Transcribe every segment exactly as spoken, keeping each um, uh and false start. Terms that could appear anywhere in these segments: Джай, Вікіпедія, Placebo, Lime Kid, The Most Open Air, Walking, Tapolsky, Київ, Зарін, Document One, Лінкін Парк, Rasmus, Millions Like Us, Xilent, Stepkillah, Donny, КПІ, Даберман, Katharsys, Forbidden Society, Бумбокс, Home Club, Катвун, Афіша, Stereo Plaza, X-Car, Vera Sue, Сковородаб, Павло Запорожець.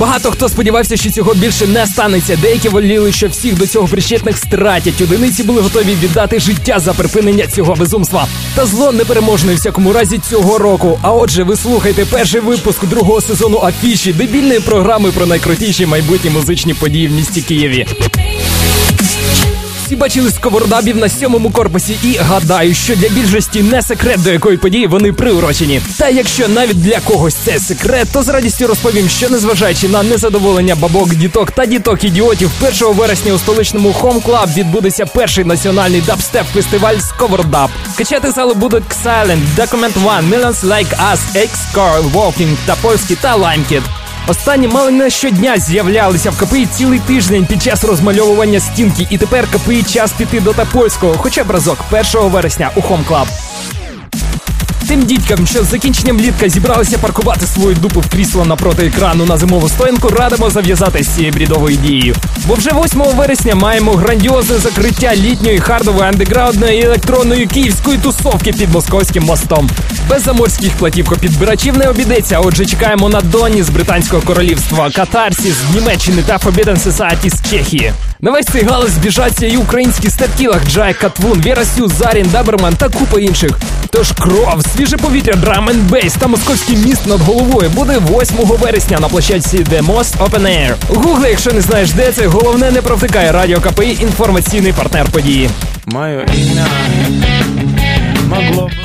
Багато хто сподівався, що цього більше не станеться. Деякі воліли, що всіх до цього причетних стратять. Одиниці були готові віддати життя за припинення цього безумства. Та зло непереможне у всякому разі цього року. А отже, ви слухайте перший випуск другого сезону «Афіші» – дебільної програми про найкрутіші майбутні музичні події в місті Києві. Всі бачили сковородабів на сьомому корпусі і гадаю, що для більшості не секрет, до якої події вони приурочені. Та якщо навіть для когось це секрет, то з радістю розповім, що незважаючи на незадоволення бабок, діток та діток-ідіотів, першого вересня у столичному Home Club відбудеться перший національний дабстеп-фестиваль «Сковородаб». Качати залу будуть Xilent, Document One, Millions Like Us, X-Car, Walking, Tapolsky та Lime Kid. Останні мало не щодня з'являлися в КПІ цілий тиждень під час розмальовування стінки. І тепер КПІ час піти до Tapolsky'ого, хоча б разок, першого вересня у Home Club. Тим дітькам, що з закінченням літка зібралися паркувати свою дупу в крісло напроти екрану на зимову стоянку, радимо зав'язати з цією брідовою дією. Бо вже восьмого вересня маємо грандіозне закриття літньої хардової, андеграундної і електронної київської тусовки під Московським мостом. Без заморських платівкопідбирачів не обійдеться, отже чекаємо на Donny з Британського королівства, Katharsys з Німеччини та Forbidden Society з Чехії. На весь цей галас збіжаться і українські Stepkillah, Джай, Катвун, Vera Sue, Зарін, Даберман та купа інших. Тож кров, свіже повітря, драм-н-бейс та московський міст над головою буде восьмого вересня на площадці The Most Open Air. Гугли, якщо не знаєш де це, головне не провтикай. Радіо КПІ – інформаційний партнер події. Маю ім'я.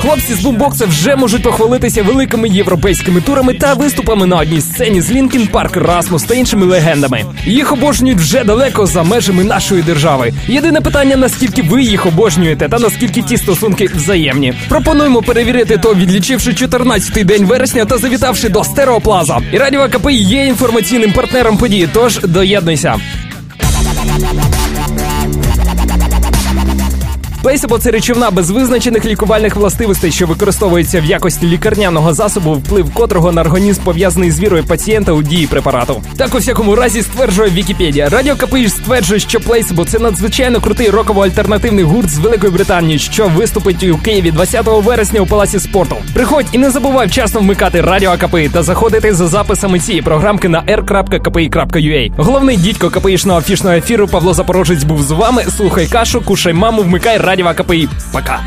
Хлопці з Бумбокса вже можуть похвалитися великими європейськими турами та виступами на одній сцені з Лінкін Парк, Rasmus та іншими легендами. Їх обожнюють вже далеко за межами нашої держави. Єдине питання, наскільки ви їх обожнюєте та наскільки ті стосунки взаємні. Пропонуємо перевірити то, відлічивши чотирнадцятий день вересня та завітавши до Stereo Plaza. І радіо КПІ є інформаційним партнером події, тож доєднуйся. Placebo – це речовина без визначених лікувальних властивостей, що використовується в якості лікарняного засобу, вплив котрого на організм пов'язаний з вірою пацієнта у дії препарату. Так у всякому разі стверджує Вікіпедія. Радіо КПІ стверджує, що Placebo – це надзвичайно крутий роково-альтернативний гурт з Великої Британії, що виступить у Києві двадцятого вересня у Палаці спорту. Приходь і не забувай вчасно вмикати радіо КПІ та заходити за записами цієї програмки на ар крапка ка пе і крапка ю а. Головний дідько КПІшного афішного ефіру Павло Запорожець був з вами. Слухай кашу, кушай маму, вмикай радіо. Радіо КПІ. Пока.